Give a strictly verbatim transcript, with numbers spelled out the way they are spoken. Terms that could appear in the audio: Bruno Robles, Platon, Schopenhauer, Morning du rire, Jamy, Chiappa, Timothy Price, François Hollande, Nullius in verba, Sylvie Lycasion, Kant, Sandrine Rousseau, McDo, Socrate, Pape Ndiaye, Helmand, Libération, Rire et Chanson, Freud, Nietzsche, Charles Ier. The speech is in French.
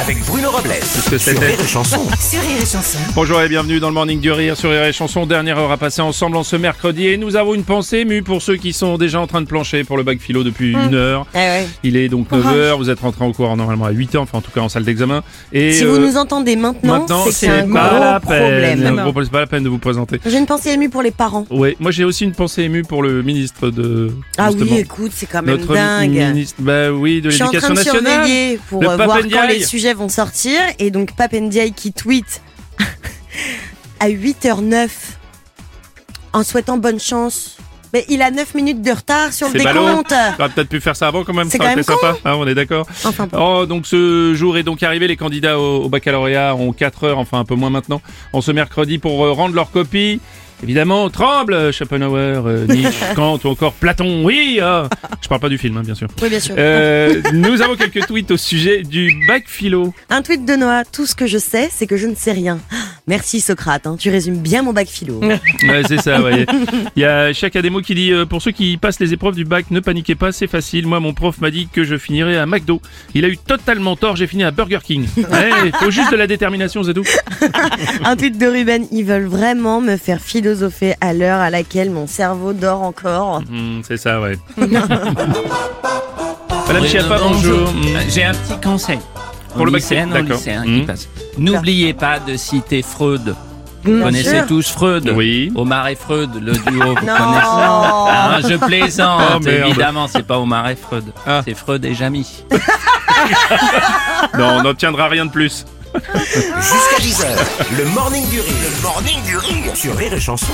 avec Bruno Robles, sur Rire et Chanson. Sur Rire et Chanson. Bonjour et bienvenue dans le Morning du Rire, sur Rire et Chanson. Dernière heure à passer ensemble en ce mercredi. Et nous avons une pensée émue pour ceux qui sont déjà en train de plancher pour le bac philo depuis mmh. une heure. Eh ouais. Il est donc neuf heures, vous êtes rentrés en cours normalement à huit heures, enfin en tout cas en salle d'examen. Et si euh, vous nous entendez maintenant, maintenant c'est, c'est un gros la problème. problème. Non, c'est pas la peine de vous présenter. J'ai une pensée émue pour les parents. Oui, moi j'ai aussi une pensée émue pour le ministre de... Ah oui, écoute, c'est quand même notre dingue. Ministre, bah oui, de l'éducation nationale. Pour le voir quand les sujets vont sortir. Et donc Pape Ndiaye qui tweet à huit heures zéro neuf en souhaitant bonne chance. Mais il a neuf minutes de retard sur le décompte. On aurait peut-être pu faire ça avant quand même. C'est ça quand même sympa, hein, on est d'accord. Enfin, bon. Oh, donc ce jour est donc arrivé. Les candidats au, au baccalauréat ont quatre heures, enfin un peu moins maintenant, en ce mercredi pour euh, rendre leur copie. Évidemment, Tremble, Schopenhauer, euh, Nietzsche, Kant ou encore Platon, oui ah. Je parle pas du film, hein, bien sûr. Oui, bien sûr. Euh, nous avons quelques tweets au sujet du bac philo. Un tweet de Noah, tout ce que je sais, c'est que je ne sais rien. Merci Socrate, hein, tu résumes bien mon bac philo. Ouais, c'est ça, ouais. Il y a chaque Ademo qui dit, euh, pour ceux qui passent les épreuves du bac, ne paniquez pas, c'est facile. Moi, mon prof m'a dit que je finirais à McDo. Il a eu totalement tort, j'ai fini à Burger King. Ouais, faut juste de la détermination, c'est tout. Un tweet de Ruben, ils veulent vraiment me faire philo. Philosopher à l'heure à laquelle mon cerveau dort encore. Mmh, c'est ça, ouais. Madame Chiappa, bonjour. bonjour. Mmh. J'ai un petit conseil. Pour le lycéen, d'accord. Lycéen mmh. qui passe. N'oubliez pas de citer Freud. Vous connaissez sûr. tous Freud, oui. Omar et Freud, le duo, vous non. connaissez. Ah, je plaisante, oh, évidemment, c'est pas Omar et Freud, ah. c'est Freud et Jamy. Non, on n'obtiendra rien de plus. Jusqu'à dix heures, le Morning du Rire, le Morning du Rire sur Rire et Chanson.